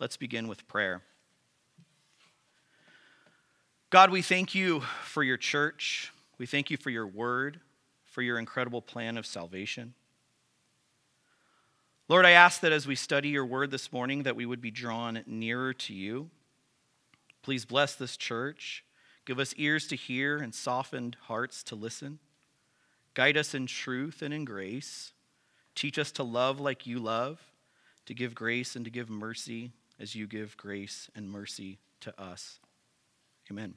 Let's begin with prayer. God, we thank you for your church. We thank you for your word, for your incredible plan of salvation. Lord, I ask that as we study your word this morning, that we would be drawn nearer to you. Please bless this church. Give us ears to hear and softened hearts to listen. Guide us in truth and in grace. Teach us to love like you love, to give grace and to give mercy as you give grace and mercy to us. Amen.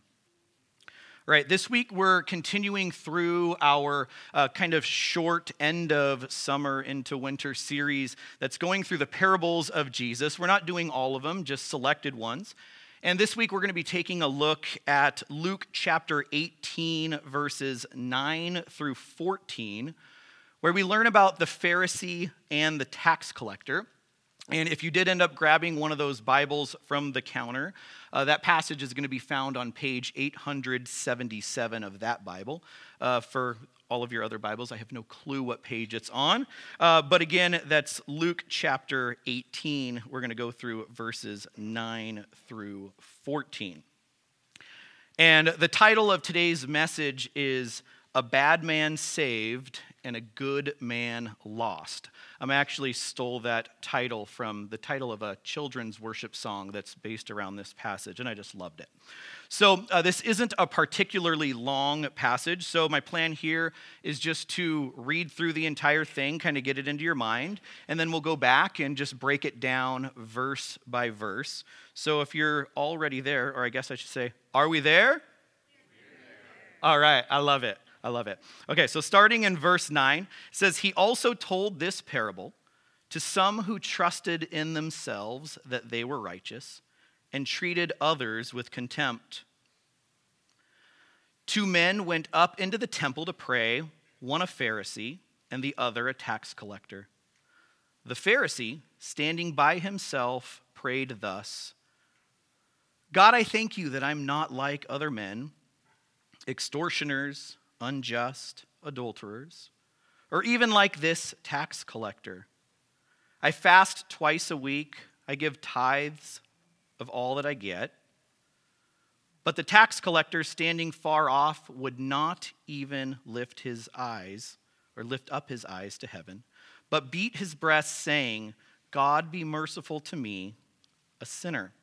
All right, this week we're continuing through our kind of short end of summer into winter series that's going through the parables of Jesus. We're not doing all of them, just selected ones. And this week we're going to be taking a look at Luke chapter 18, verses 9 through 14, where we learn about the Pharisee and the tax collector. And if you did end up grabbing one of those Bibles from the counter, that passage is going to be found on page 877 of that Bible. For all of your other Bibles, I have no clue what page it's on. But again, that's Luke chapter 18. We're going to go through verses 9 through 14. And the title of today's message is A Bad Man Saved and a Good Man Lost. I actually stole that title from the title of a children's worship song that's based around this passage, and I just loved it. So this isn't a particularly long passage, so my plan here is just to read through the entire thing, kind of get it into your mind, and then we'll go back and just break it down verse by verse. So if you're already there, or I guess I should say, are we there? We're there. All right, I love it. I love it. Okay, so starting in verse 9, it says, "He also told this parable to some who trusted in themselves that they were righteous and treated others with contempt. 2 men went up into the temple to pray, one a Pharisee and the other a tax collector. The Pharisee, standing by himself, prayed thus, 'God, I thank you that I'm not like other men, extortioners, unjust, adulterers, or even like this tax collector. I fast twice a week. I give tithes of all that I get.' But the tax collector, standing far off, would not even lift up his eyes to heaven, but beat his breast, saying, 'God, be merciful to me, a sinner.'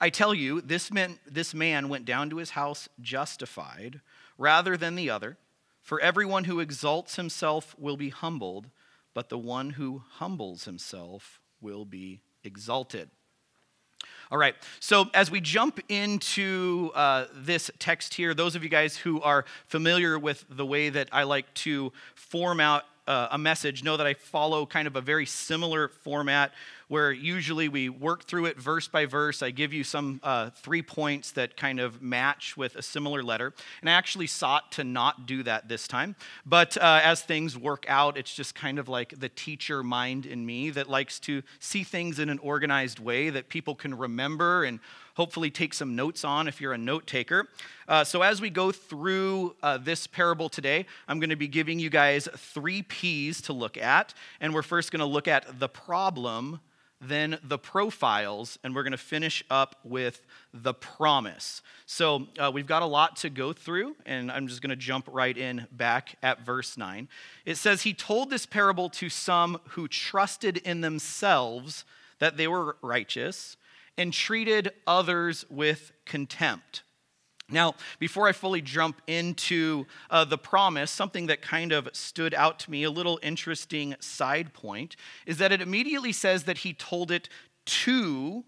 I tell you, this man went down to his house justified rather than the other. For everyone who exalts himself will be humbled, but the one who humbles himself will be exalted." All right, so as we jump into this text here, those of you guys who are familiar with the way that I like to form out a message know that I follow kind of a very similar format where usually we work through it verse by verse. I give you some 3 points that kind of match with a similar letter. And I actually sought to not do that this time. But as things work out, it's just kind of like the teacher mind in me that likes to see things in an organized way that people can remember and hopefully take some notes on if you're a note taker. So as we go through this parable today, I'm going to be giving you guys 3 P's to look at. And we're first going to look at the problem, then the profiles, and we're going to finish up with the promise. So we've got a lot to go through, and I'm just going to jump right in back at verse 9. It says, "He told this parable to some who trusted in themselves that they were righteous and treated others with contempt." Now, before I fully jump into the promise, something that kind of stood out to me, a little interesting side point, is that it immediately says that he told it to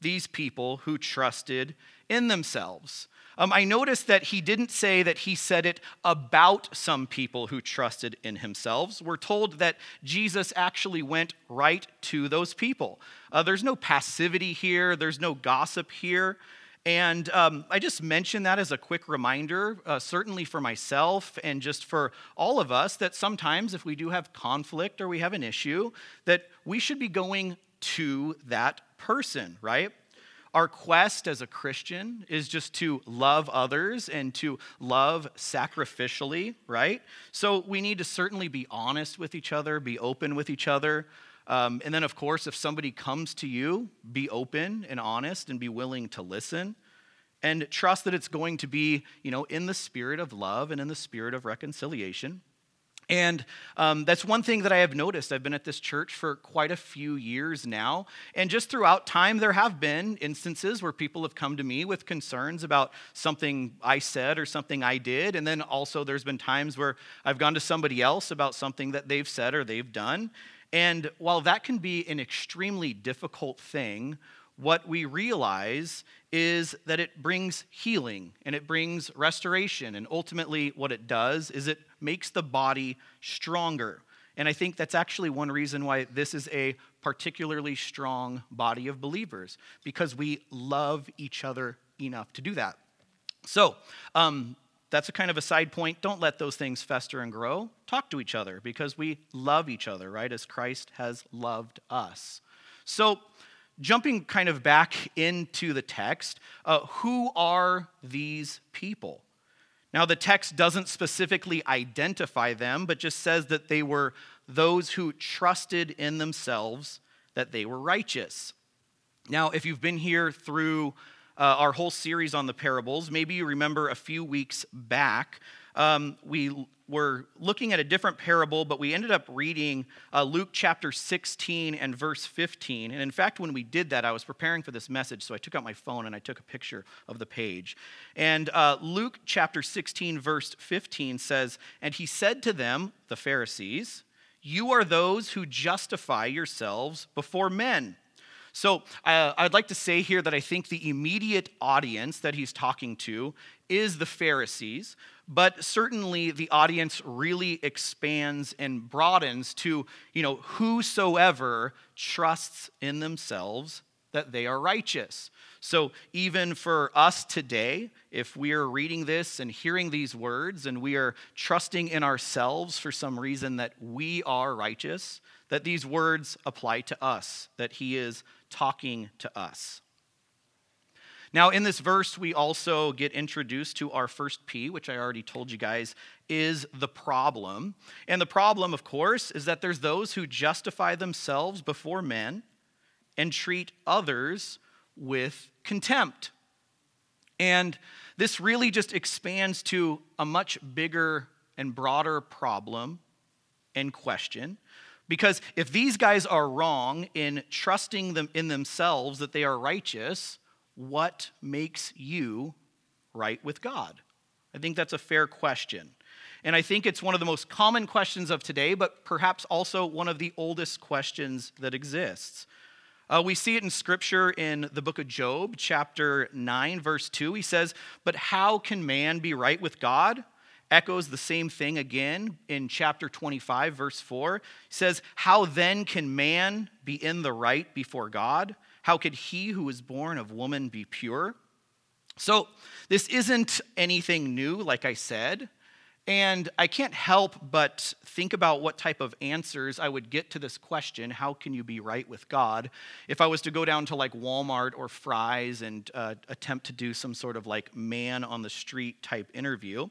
these people who trusted in themselves. I noticed that he didn't say that he said it about some people who trusted in themselves. We're told that Jesus actually went right to those people. There's no passivity here. There's no gossip here. And I just mentioned that as a quick reminder, certainly for myself and just for all of us, that sometimes if we do have conflict or we have an issue, that we should be going to that person, right? Our quest as a Christian is just to love others and to love sacrificially, right? So we need to certainly be honest with each other, be open with each other. And then, of course, if somebody comes to you, be open and honest and be willing to listen and trust that it's going to be, you know, in the spirit of love and in the spirit of reconciliation. And that's one thing that I have noticed. I've been at this church for quite a few years now. And just throughout time, there have been instances where people have come to me with concerns about something I said or something I did. And then also there's been times where I've gone to somebody else about something that they've said or they've done. And while that can be an extremely difficult thing, what we realize is that it brings healing and it brings restoration. And ultimately what it does is it makes the body stronger. And I think that's actually one reason why this is a particularly strong body of believers, because we love each other enough to do that. So that's a kind of a side point. Don't let those things fester and grow. Talk to each other because we love each other, right? As Christ has loved us. So jumping kind of back into the text, who are these people? Now, the text doesn't specifically identify them, but just says that they were those who trusted in themselves that they were righteous. Now, if you've been here through our whole series on the parables, maybe you remember a few weeks back, we were looking at a different parable, but we ended up reading Luke chapter 16 and verse 15. And in fact, when we did that, I was preparing for this message, so I took out my phone and I took a picture of the page. And Luke chapter 16, verse 15 says, "And he said to them," the Pharisees, "You are those who justify yourselves before men." So I'd like to say here that I think the immediate audience that he's talking to is the Pharisees, but certainly the audience really expands and broadens to, you know, whosoever trusts in themselves that they are righteous. So even for us today, if we are reading this and hearing these words and we are trusting in ourselves for some reason that we are righteous, that these words apply to us, that he is talking to us. Now, in this verse, we also get introduced to our first P, which I already told you guys is the problem. And the problem, of course, is that there's those who justify themselves before men and treat others with contempt. And this really just expands to a much bigger and broader problem and question, because if these guys are wrong in trusting them in themselves that they are righteous, what makes you right with God? I think that's a fair question. And I think it's one of the most common questions of today, but perhaps also one of the oldest questions that exists. We see it in Scripture in the book of Job, chapter 9, verse 2. He says, "But how can man be right with God?" Echoes the same thing again in chapter 25, verse 4. He says, "How then can man be in the right before God? How could he who is born of woman be pure?" So this isn't anything new, like I said. And I can't help but think about what type of answers I would get to this question, how can you be right with God, if I was to go down to like Walmart or Fry's and attempt to do some sort of like man on the street type interview.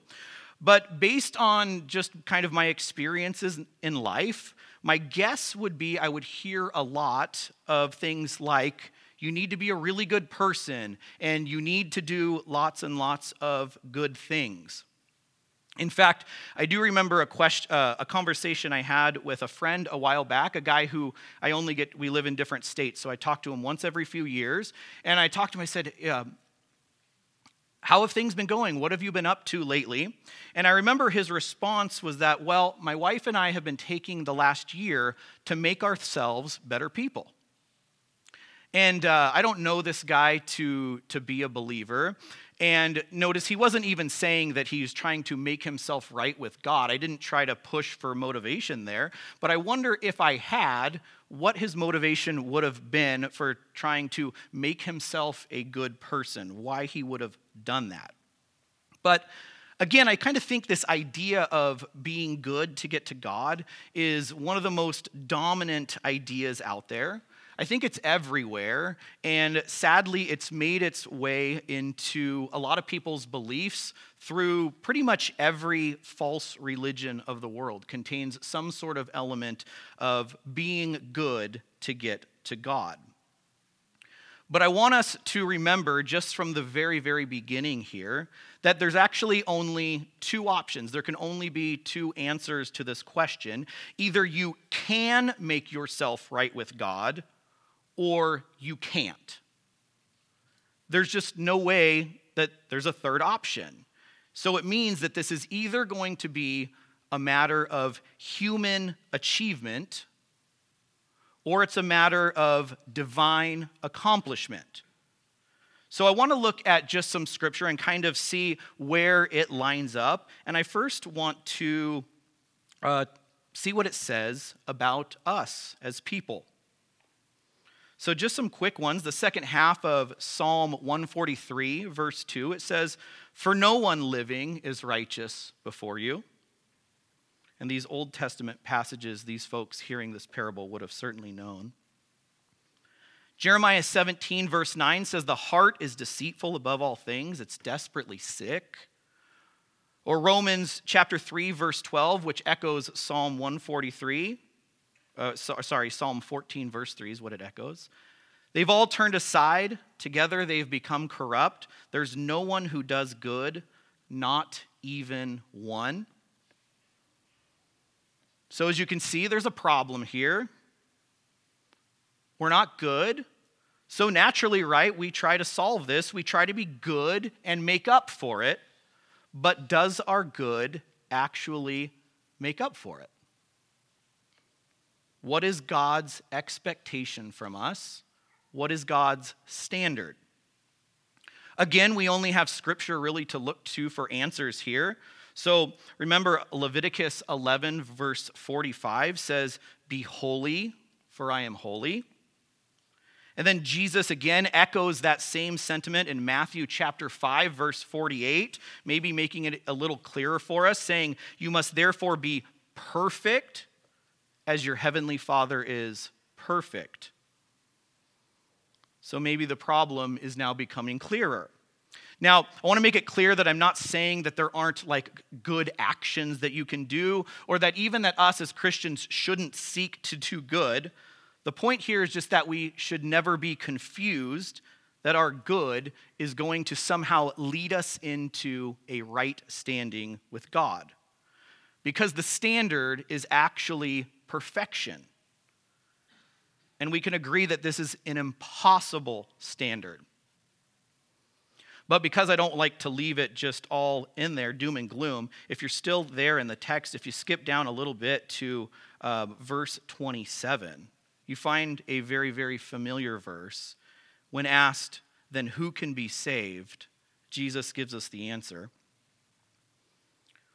But based on just kind of my experiences in life, my guess would be I would hear a lot of things like, you need to be a really good person and you need to do lots and lots of good things. In fact, I do remember a conversation I had with a friend a while back, a guy who we live in different states, so I talk to him once every few years, and I talked to him, I said, how have things been going? What have you been up to lately? And I remember his response was that, well, my wife and I have been taking the last year to make ourselves better people. And I don't know this guy to be a believer. And notice he wasn't even saying that he's trying to make himself right with God. I didn't try to push for motivation there. But I wonder if I had, what his motivation would have been for trying to make himself a good person, why he would have done that. But again, I kind of think this idea of being good to get to God is one of the most dominant ideas out there. I think it's everywhere, and sadly, it's made its way into a lot of people's beliefs through pretty much every false religion of the world. Contains some sort of element of being good to get to God. But I want us to remember just from the very, very beginning here that there's actually only two options. There can only be two answers to this question. Either you can make yourself right with God, or you can't. There's just no way that there's a third option. So it means that this is either going to be a matter of human achievement, or it's a matter of divine accomplishment. So I want to look at just some scripture and kind of see where it lines up. And I first want to see what it says about us as people. So just some quick ones. The second half of Psalm 143, verse 2, it says, "For no one living is righteous before you." And these Old Testament passages, these folks hearing this parable would have certainly known. Jeremiah 17, verse 9 says, "The heart is deceitful above all things. It's desperately sick." Or Romans chapter 3, verse 12, which echoes Psalm 143. Psalm 14, verse 3 is what it echoes. "They've all turned aside. Together they've become corrupt. There's no one who does good, not even one." So as you can see, there's a problem here. We're not good. So naturally, right, we try to solve this. We try to be good and make up for it. But does our good actually make up for it? What is God's expectation from us? What is God's standard? Again, we only have scripture really to look to for answers here. So remember, Leviticus 11, verse 45 says, "Be holy, for I am holy." And then Jesus again echoes that same sentiment in Matthew chapter 5, verse 48, maybe making it a little clearer for us, saying, "You must therefore be perfect as your heavenly Father is perfect." So maybe the problem is now becoming clearer. Now, I want to make it clear that I'm not saying that there aren't like good actions that you can do, or that even that us as Christians shouldn't seek to do good. The point here is just that we should never be confused that our good is going to somehow lead us into a right standing with God. Because the standard is actually perfection. And we can agree that this is an impossible standard. But because I don't like to leave it just all in there, doom and gloom, if you're still there in the text, if you skip down a little bit to verse 27, you find a very, very familiar verse. When asked, "Then who can be saved?" Jesus gives us the answer.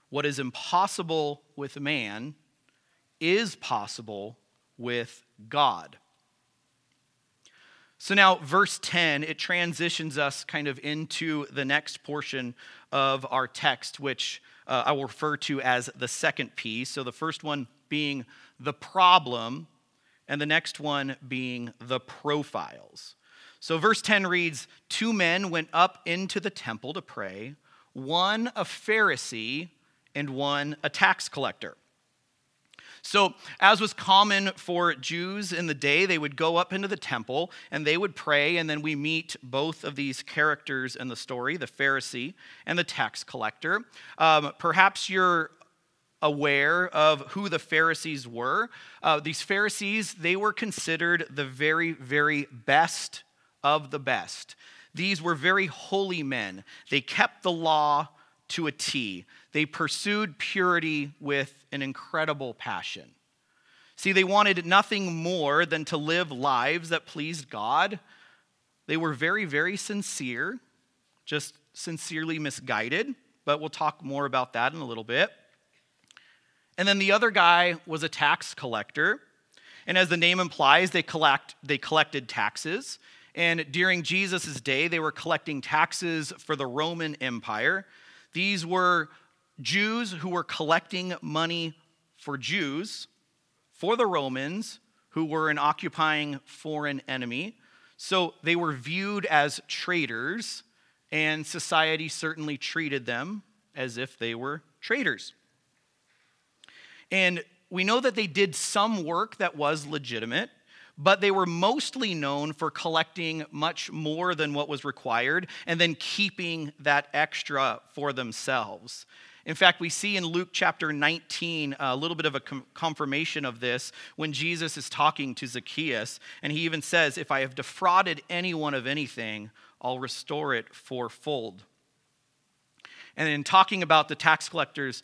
What is impossible with man is possible with God. So now, verse 10, it transitions us kind of into the next portion of our text, which I will refer to as the second P. So the first one being the problem, and the next one being the profiles. So verse 10 reads, "Two men went up into the temple to pray, one a Pharisee and one a tax collector." So, as was common for Jews in the day, they would go up into the temple and they would pray, and then we meet both of these characters in the story, the Pharisee and the tax collector. Perhaps you're aware of who the Pharisees were. These Pharisees, they were considered the very, very best of the best. These were very holy men. They kept the law to a T. They pursued purity with an incredible passion. See, they wanted nothing more than to live lives that pleased God. They were very, very sincere, just sincerely misguided, but we'll talk more about that in a little bit. And then the other guy was a tax collector, and as the name implies, they collected taxes. And during Jesus' day, they were collecting taxes for the Roman Empire. These were Jews who were collecting money for Jews, for the Romans, who were an occupying foreign enemy. So they were viewed as traitors, and society certainly treated them as if they were traitors. And we know that they did some work that was legitimate, but they were mostly known for collecting much more than what was required and then keeping that extra for themselves. In fact, we see in Luke chapter 19 a little bit of a confirmation of this when Jesus is talking to Zacchaeus, and he even says, "If I have defrauded anyone of anything, I'll restore it fourfold." And in talking about the tax collectors,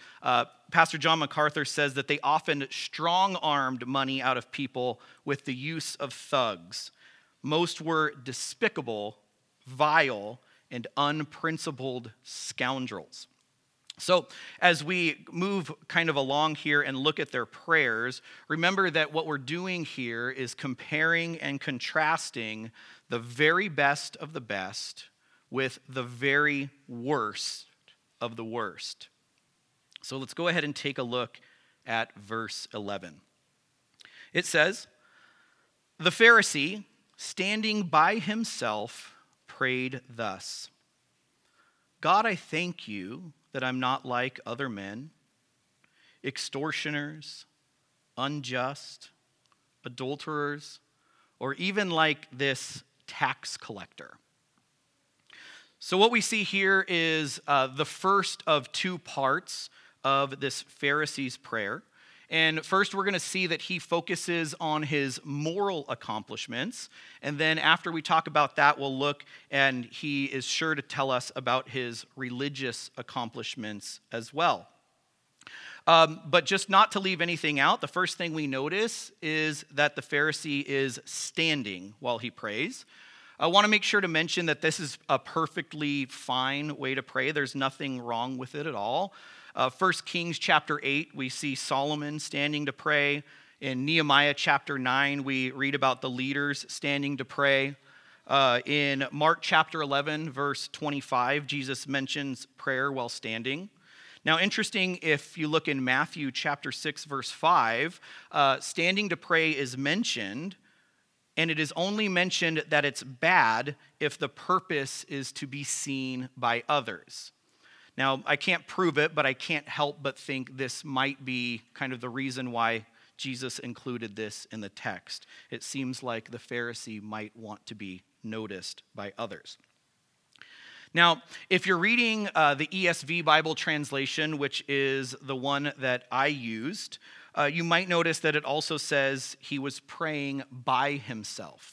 Pastor John MacArthur says that they often strong-armed money out of people with the use of thugs. Most were despicable, vile, and unprincipled scoundrels. So as we move kind of along here and look at their prayers, remember that what we're doing here is comparing and contrasting the very best of the best with the very worst of the worst. So let's go ahead and take a look at verse 11. It says, "The Pharisee, standing by himself, prayed thus, 'God, I thank you that I'm not like other men, extortioners, unjust, adulterers, or even like this tax collector.'" So what we see here is the first of two parts of this Pharisee's prayer. And first, we're going to see that he focuses on his moral accomplishments. And then after we talk about that, we'll look, and he is sure to tell us about his religious accomplishments as well. But just not to leave anything out, the first thing we notice is that the Pharisee is standing while he prays. I want to make sure to mention that this is a perfectly fine way to pray. There's nothing wrong with it at all. 1 Kings chapter 8, we see Solomon standing to pray. In Nehemiah chapter 9, we read about the leaders standing to pray. In Mark chapter 11, verse 25, Jesus mentions prayer while standing. Now, interesting, if you look in Matthew chapter 6, verse 5, standing to pray is mentioned, and it is only mentioned that it's bad if the purpose is to be seen by others. Now, I can't prove it, but I can't help but think this might be kind of the reason why Jesus included this in the text. It seems like the Pharisee might want to be noticed by others. Now, if you're reading the ESV Bible translation, which is the one that I used, you might notice that it also says he was praying by himself.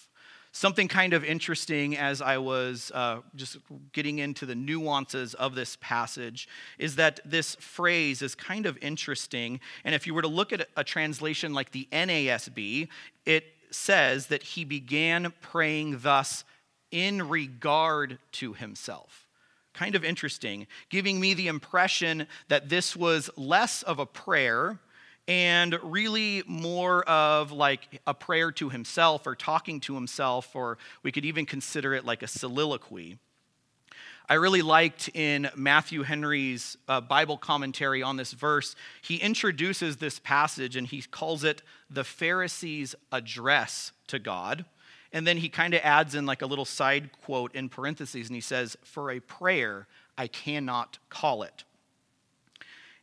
Something kind of interesting as I was just getting into the nuances of this passage is that this phrase is kind of interesting. And if you were to look at a translation like the NASB, it says that he began praying thus in regard to himself. Kind of interesting, giving me the impression that this was less of a prayer and really more of like a prayer to himself or talking to himself, or we could even consider it like a soliloquy. I really liked in Matthew Henry's Bible commentary on this verse, he introduces this passage and he calls it the Pharisee's address to God. And then he kind of adds in like a little side quote in parentheses and he says, "For a prayer, I cannot call it."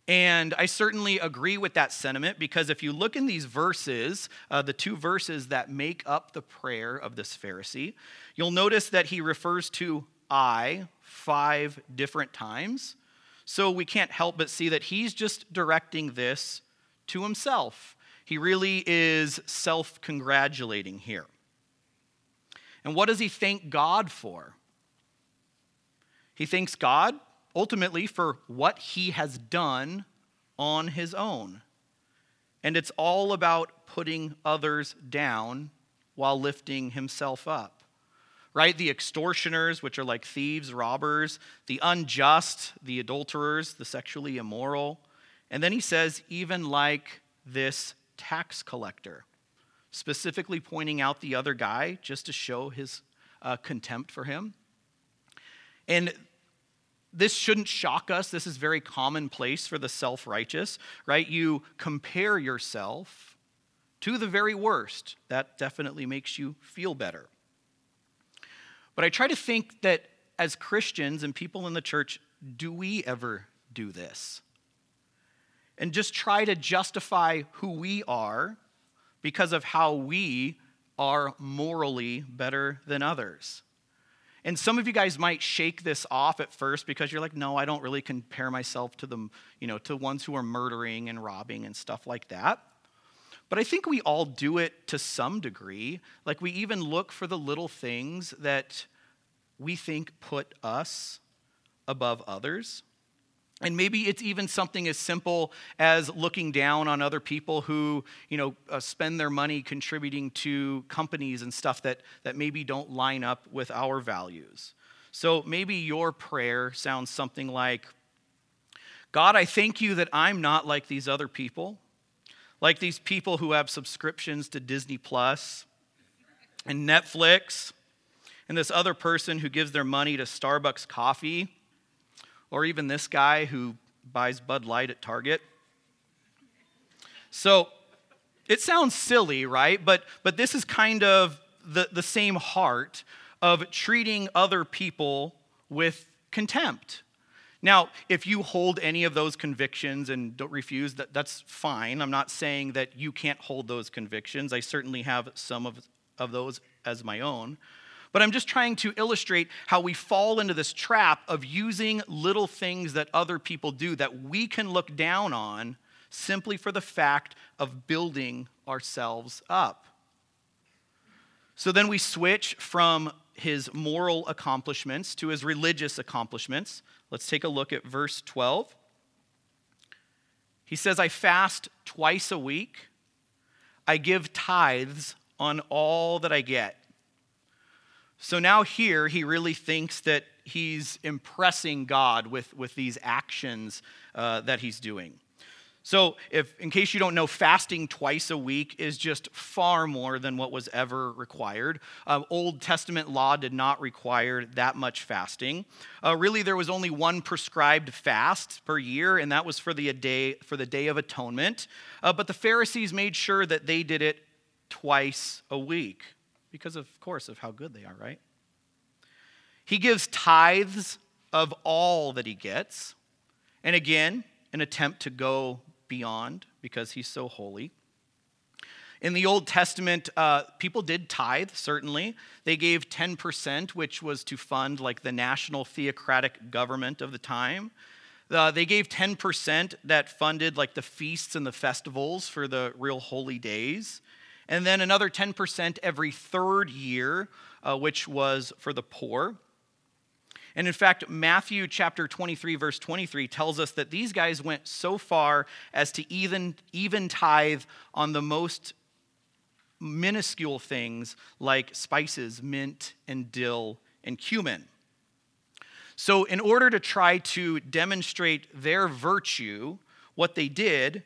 And I certainly agree with that sentiment, because if you look in these verses, the two verses that make up the prayer of this Pharisee, you'll notice that he refers to "I" 5 different times. So we can't help but see that he's just directing this to himself. He really is self-congratulating here. And what does he thank God for? He thanks God ultimately for what he has done on his own. And it's all about putting others down while lifting himself up, right? The extortioners, which are like thieves, robbers, the unjust, the adulterers, the sexually immoral. And then he says, even like this tax collector, specifically pointing out the other guy just to show his contempt for him. And this shouldn't shock us. This is very commonplace for the self-righteous, right? You compare yourself to the very worst, that definitely makes you feel better. But I try to think that as Christians and people in the church, do we ever do this? And just try to justify who we are because of how we are morally better than others. And some of you guys might shake this off at first because you're like, no, I don't really compare myself to them, to ones who are murdering and robbing and stuff like that. But I think we all do it to some degree. Like, we even look for the little things that we think put us above others. And maybe it's even something as simple as looking down on other people who, spend their money contributing to companies and stuff that maybe don't line up with our values. So maybe your prayer sounds something like, God, I thank you that I'm not like these other people, like these people who have subscriptions to Disney Plus and Netflix, and this other person who gives their money to Starbucks coffee, or even this guy who buys Bud Light at Target. So it sounds silly, right? But this is kind of the same heart of treating other people with contempt. Now, if you hold any of those convictions and don't refuse, that's fine. I'm not saying that you can't hold those convictions. I certainly have some of those as my own. But I'm just trying to illustrate how we fall into this trap of using little things that other people do that we can look down on simply for the fact of building ourselves up. So then we switch from his moral accomplishments to his religious accomplishments. Let's take a look at verse 12. He says, I fast twice a week. I give tithes on all that I get. So now here, he really thinks that he's impressing God with these actions that he's doing. So in case you don't know, fasting twice a week is just far more than what was ever required. Old Testament law did not require that much fasting. Really, there was only one prescribed fast per year, and that was for the Day of Atonement. But the Pharisees made sure that they did it twice a week because, of course, of how good they are, right? He gives tithes of all that he gets. And again, an attempt to go beyond because he's so holy. In the Old Testament, people did tithe, certainly. They gave 10%, which was to fund like the national theocratic government of the time. They gave 10% that funded like the feasts and the festivals for the real holy days. And then another 10% every third year, which was for the poor. And in fact, Matthew chapter 23, verse 23 tells us that these guys went so far as to even tithe on the most minuscule things like spices, mint and dill and cumin. So in order to try to demonstrate their virtue, what they did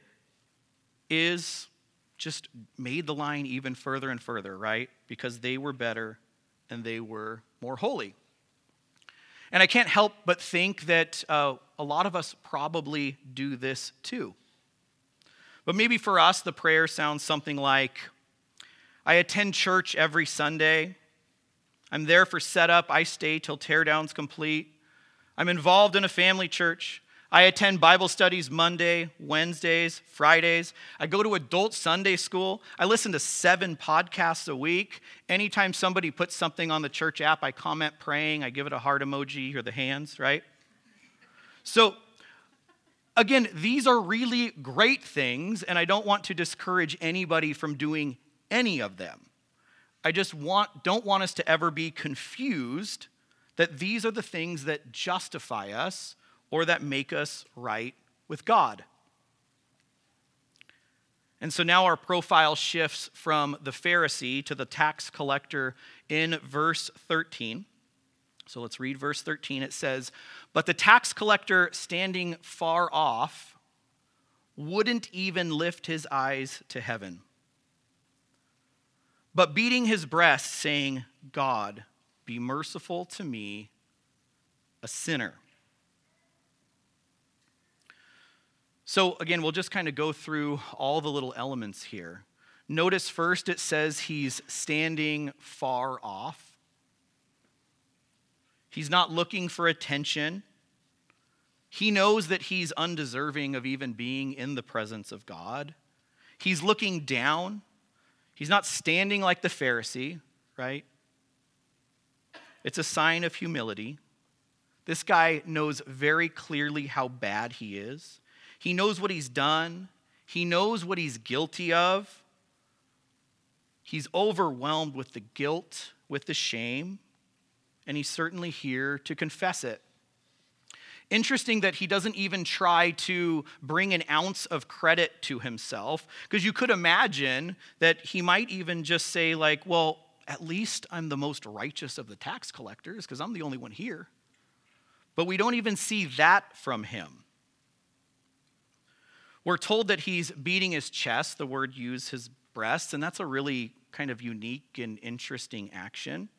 is just made the line even further and further, right? Because they were better and they were more holy. And I can't help but think that a lot of us probably do this too. But maybe for us, the prayer sounds something like, I attend church every Sunday. I'm there for setup. I stay till teardown's complete. I'm involved in a family church. I attend Bible studies Monday, Wednesdays, Fridays. I go to adult Sunday school. I listen to 7 podcasts a week. Anytime somebody puts something on the church app, I comment praying. I give it a heart emoji or the hands, right? So, again, these are really great things, and I don't want to discourage anybody from doing any of them. I just don't want us to ever be confused that these are the things that justify us or that make us right with God. And so now our profile shifts from the Pharisee to the tax collector in verse 13. So let's read verse 13. It says, but the tax collector standing far off wouldn't even lift his eyes to heaven, but beating his breast, saying, God, be merciful to me, a sinner. So again, we'll just kind of go through all the little elements here. Notice first it says he's standing far off. He's not looking for attention. He knows that he's undeserving of even being in the presence of God. He's looking down. He's not standing like the Pharisee, right? It's a sign of humility. This guy knows very clearly how bad he is. He knows what he's done. He knows what he's guilty of. He's overwhelmed with the guilt, with the shame, and he's certainly here to confess it. Interesting that he doesn't even try to bring an ounce of credit to himself, because you could imagine that he might even just say like, well, at least I'm the most righteous of the tax collectors because I'm the only one here. But we don't even see that from him. We're told that he's beating his chest, the word used, his breasts, and that's a really kind of unique and interesting action.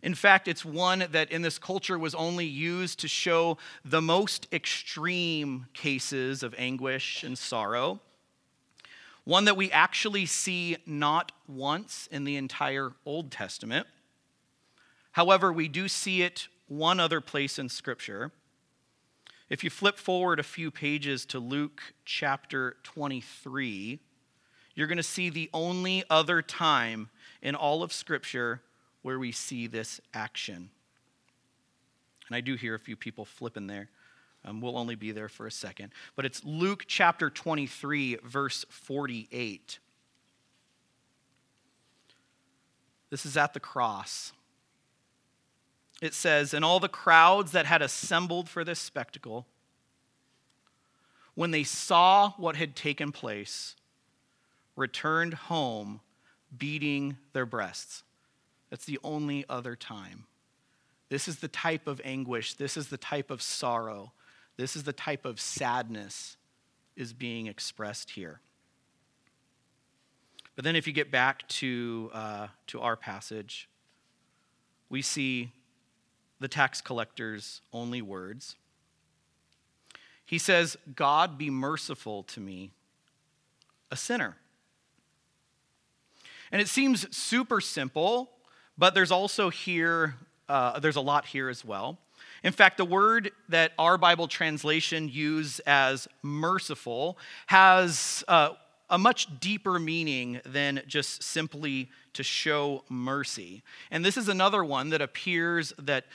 In fact, it's one that in this culture was only used to show the most extreme cases of anguish and sorrow. One that we actually see not once in the entire Old Testament. However, we do see it one other place in Scripture. If you flip forward a few pages to Luke chapter 23, you're going to see the only other time in all of Scripture where we see this action. And I do hear a few people flipping there. We'll only be there for a second. But it's Luke chapter 23, verse 48. This is at the cross. It says, "And all the crowds that had assembled for this spectacle, when they saw what had taken place, returned home beating their breasts." That's the only other time. This is the type of anguish. This is the type of sorrow. This is the type of sadness is being expressed here. But then if you get back to our passage, we see the tax collector's only words. He says, "God be merciful to me, a sinner." And it seems super simple, but there's also here, there's a lot here as well. In fact, the word that our Bible translation uses as merciful has a much deeper meaning than just simply to show mercy. And this is another one that appears that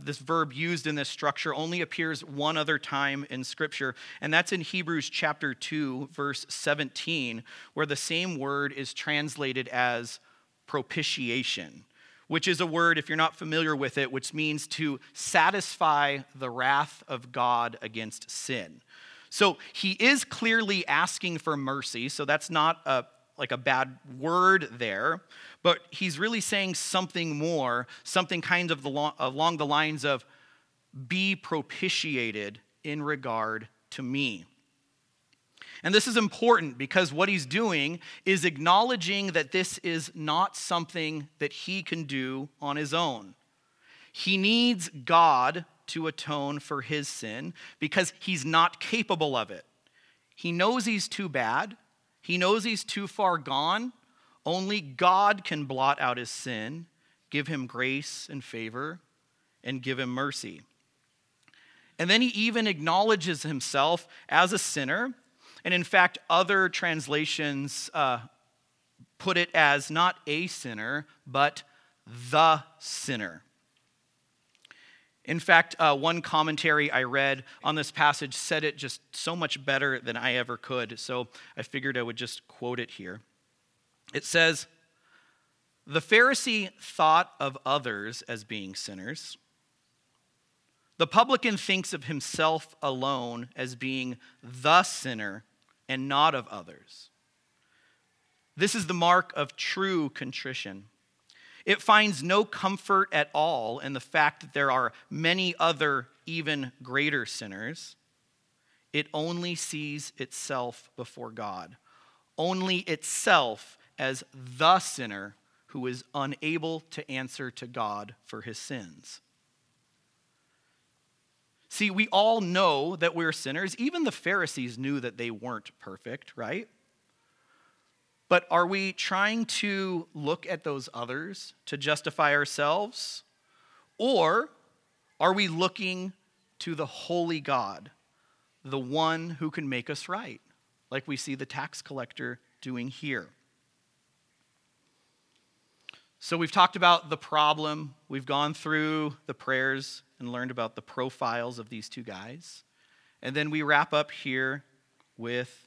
this verb used in this structure only appears one other time in Scripture, and that's in Hebrews chapter 2, verse 17, where the same word is translated as propitiation, which is a word, if you're not familiar with it, which means to satisfy the wrath of God against sin. So he is clearly asking for mercy, so that's not a bad word there, but he's really saying something more, something kind of along the lines of, be propitiated in regard to me. And this is important because what he's doing is acknowledging that this is not something that he can do on his own. He needs God to atone for his sin because he's not capable of it. He knows he's too bad. He knows he's too far gone. Only God can blot out his sin, give him grace and favor, and give him mercy. And then he even acknowledges himself as a sinner. And in fact, other translations put it as not a sinner, but the sinner. In fact, one commentary I read on this passage said it just so much better than I ever could, so I figured I would just quote it here. It says, "The Pharisee thought of others as being sinners. The publican thinks of himself alone as being the sinner and not of others. This is the mark of true contrition. It finds no comfort at all in the fact that there are many other, even greater sinners. It only sees itself before God, only itself as the sinner who is unable to answer to God for his sins." See, we all know that we're sinners. Even the Pharisees knew that they weren't perfect, right? But are we trying to look at those others to justify ourselves? Or are we looking to the holy God, the one who can make us right, like we see the tax collector doing here? So we've talked about the problem. We've gone through the prayers and learned about the profiles of these two guys. And then we wrap up here with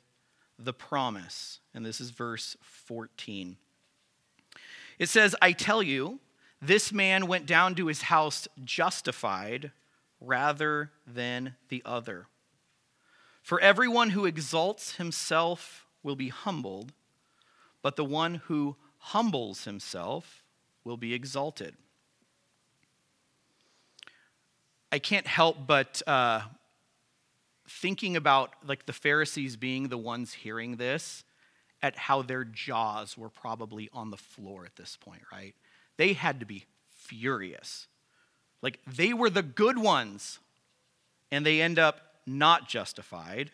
the promise. And this is verse 14. It says, "I tell you, this man went down to his house justified rather than the other. For everyone who exalts himself will be humbled, but the one who humbles himself will be exalted." I can't help but thinking about like the Pharisees being the ones hearing this, at how their jaws were probably on the floor at this point, right? They had to be furious. Like, they were the good ones, and they end up not justified.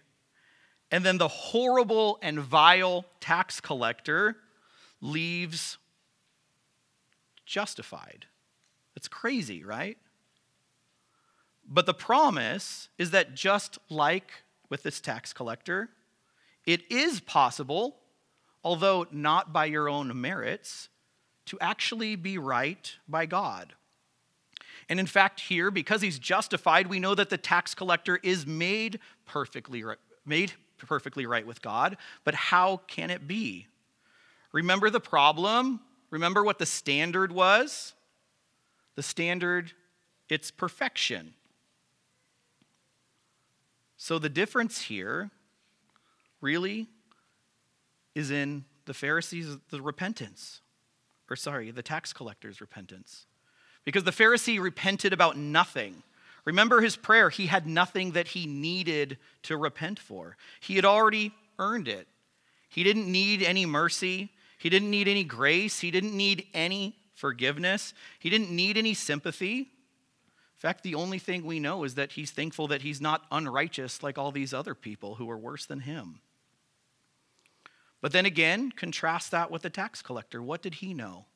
And then the horrible and vile tax collector leaves justified. It's crazy, right? But the promise is that just like with this tax collector, it is possible, although not by your own merits, to actually be right by God. And in fact, here, because he's justified, we know that the tax collector is made perfectly right with God. But how can it be? Remember the problem? Remember what the standard was? The standard, it's perfection. So the difference here really is in the Pharisees' the tax collector's repentance. Because the Pharisee repented about nothing. Remember his prayer. He had nothing that he needed to repent for. He had already earned it. He didn't need any mercy. He didn't need any grace. He didn't need any forgiveness. He didn't need any sympathy. In fact, the only thing we know is that he's thankful that he's not unrighteous like all these other people who are worse than him. But then again, contrast that with the tax collector. What did he know?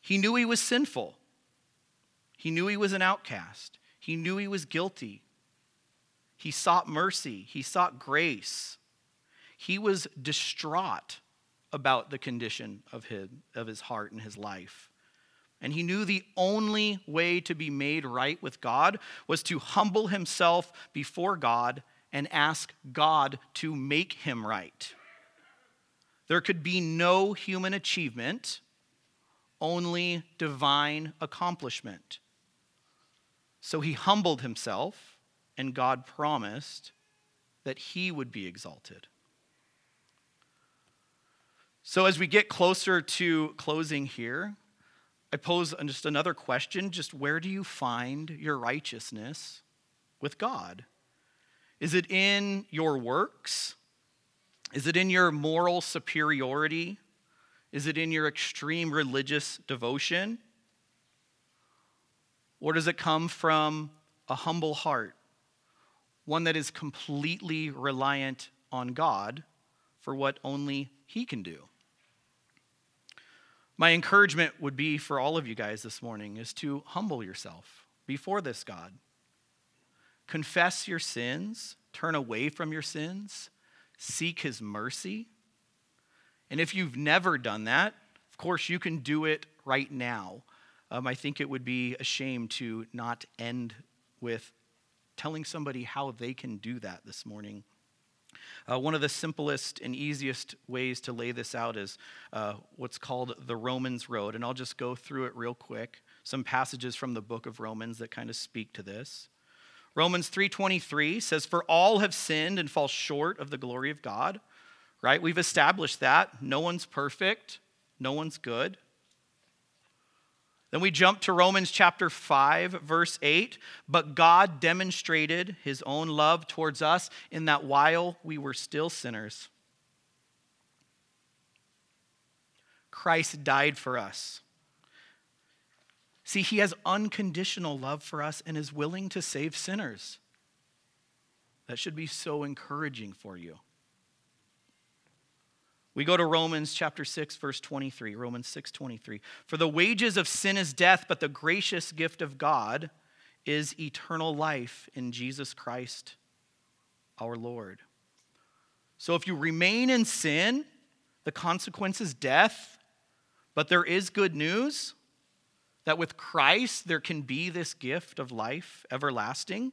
He knew he was sinful. He knew he was an outcast. He knew he was guilty. He sought mercy. He sought grace. He was distraught about the condition of his heart and his life. And he knew the only way to be made right with God was to humble himself before God and ask God to make him right. There could be no human achievement, only divine accomplishment. So he humbled himself, and God promised that he would be exalted. So as we get closer to closing here, I pose just another question, just where do you find your righteousness with God? Is it in your works? Is it in your moral superiority? Is it in your extreme religious devotion? Or does it come from a humble heart, one that is completely reliant on God for what only He can do? My encouragement would be for all of you guys this morning is to humble yourself before this God. Confess your sins, turn away from your sins, seek His mercy. And if you've never done that, of course, you can do it right now. I think it would be a shame to not end with telling somebody how they can do that this morning. One of the simplest and easiest ways to lay this out is what's called the Romans Road. And I'll just go through it real quick. Some passages from the book of Romans that kind of speak to this. Romans 3:23 says, "For all have sinned and fall short of the glory of God." Right? We've established that. No one's perfect. No one's good. Then we jump to Romans chapter 5, verse 8. "But God demonstrated his own love towards us in that while we were still sinners, Christ died for us." See, he has unconditional love for us and is willing to save sinners. That should be so encouraging for you. We go to Romans chapter 6, verse 23. Romans 6, 23. For the wages of sin is death, but the gracious gift of God is eternal life in Jesus Christ our Lord. So if you remain in sin, the consequence is death. But there is good news that with Christ there can be this gift of life everlasting.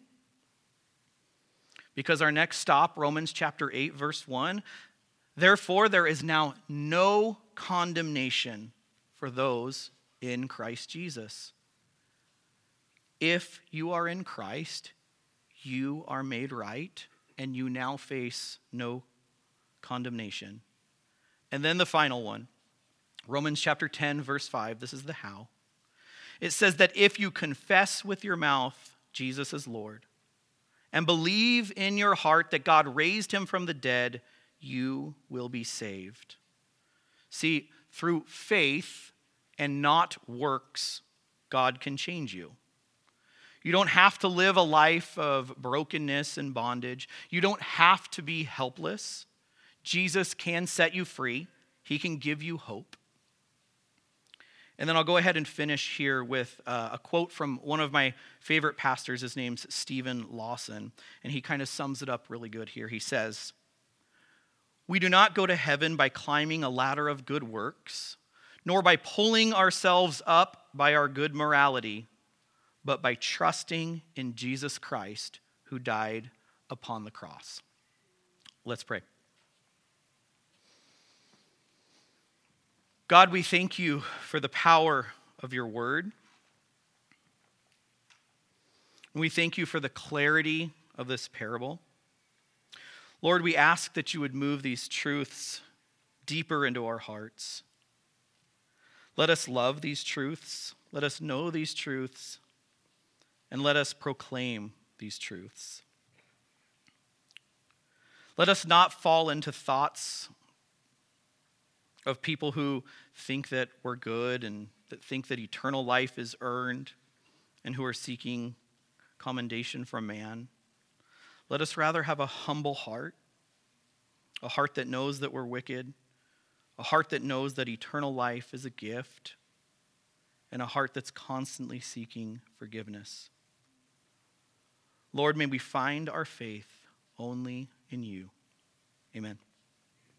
Because our next stop, Romans chapter 8, verse 1, therefore there is now no condemnation for those in Christ Jesus. If you are in Christ, you are made right, and you now face no condemnation. And then the final one, Romans chapter 10, verse 5, this is the how. It says that if you confess with your mouth Jesus is Lord, and believe in your heart that God raised him from the dead, you will be saved. See, through faith and not works, God can change you. You don't have to live a life of brokenness and bondage. You don't have to be helpless. Jesus can set you free. He can give you hope. And then I'll go ahead and finish here with a quote from one of my favorite pastors. His name's Stephen Lawson, and he kind of sums it up really good here. He says, "We do not go to heaven by climbing a ladder of good works, nor by pulling ourselves up by our good morality, but by trusting in Jesus Christ who died upon the cross." Let's pray. God, we thank you for the power of your word. We thank you for the clarity of this parable. Lord, we ask that you would move these truths deeper into our hearts. Let us love these truths. Let us know these truths. And let us proclaim these truths. Let us not fall into thoughts of people who think that we're good and that think that eternal life is earned and who are seeking commendation from man. Let us rather have a humble heart, a heart that knows that we're wicked, a heart that knows that eternal life is a gift, and a heart that's constantly seeking forgiveness. Lord, may we find our faith only in you. Amen.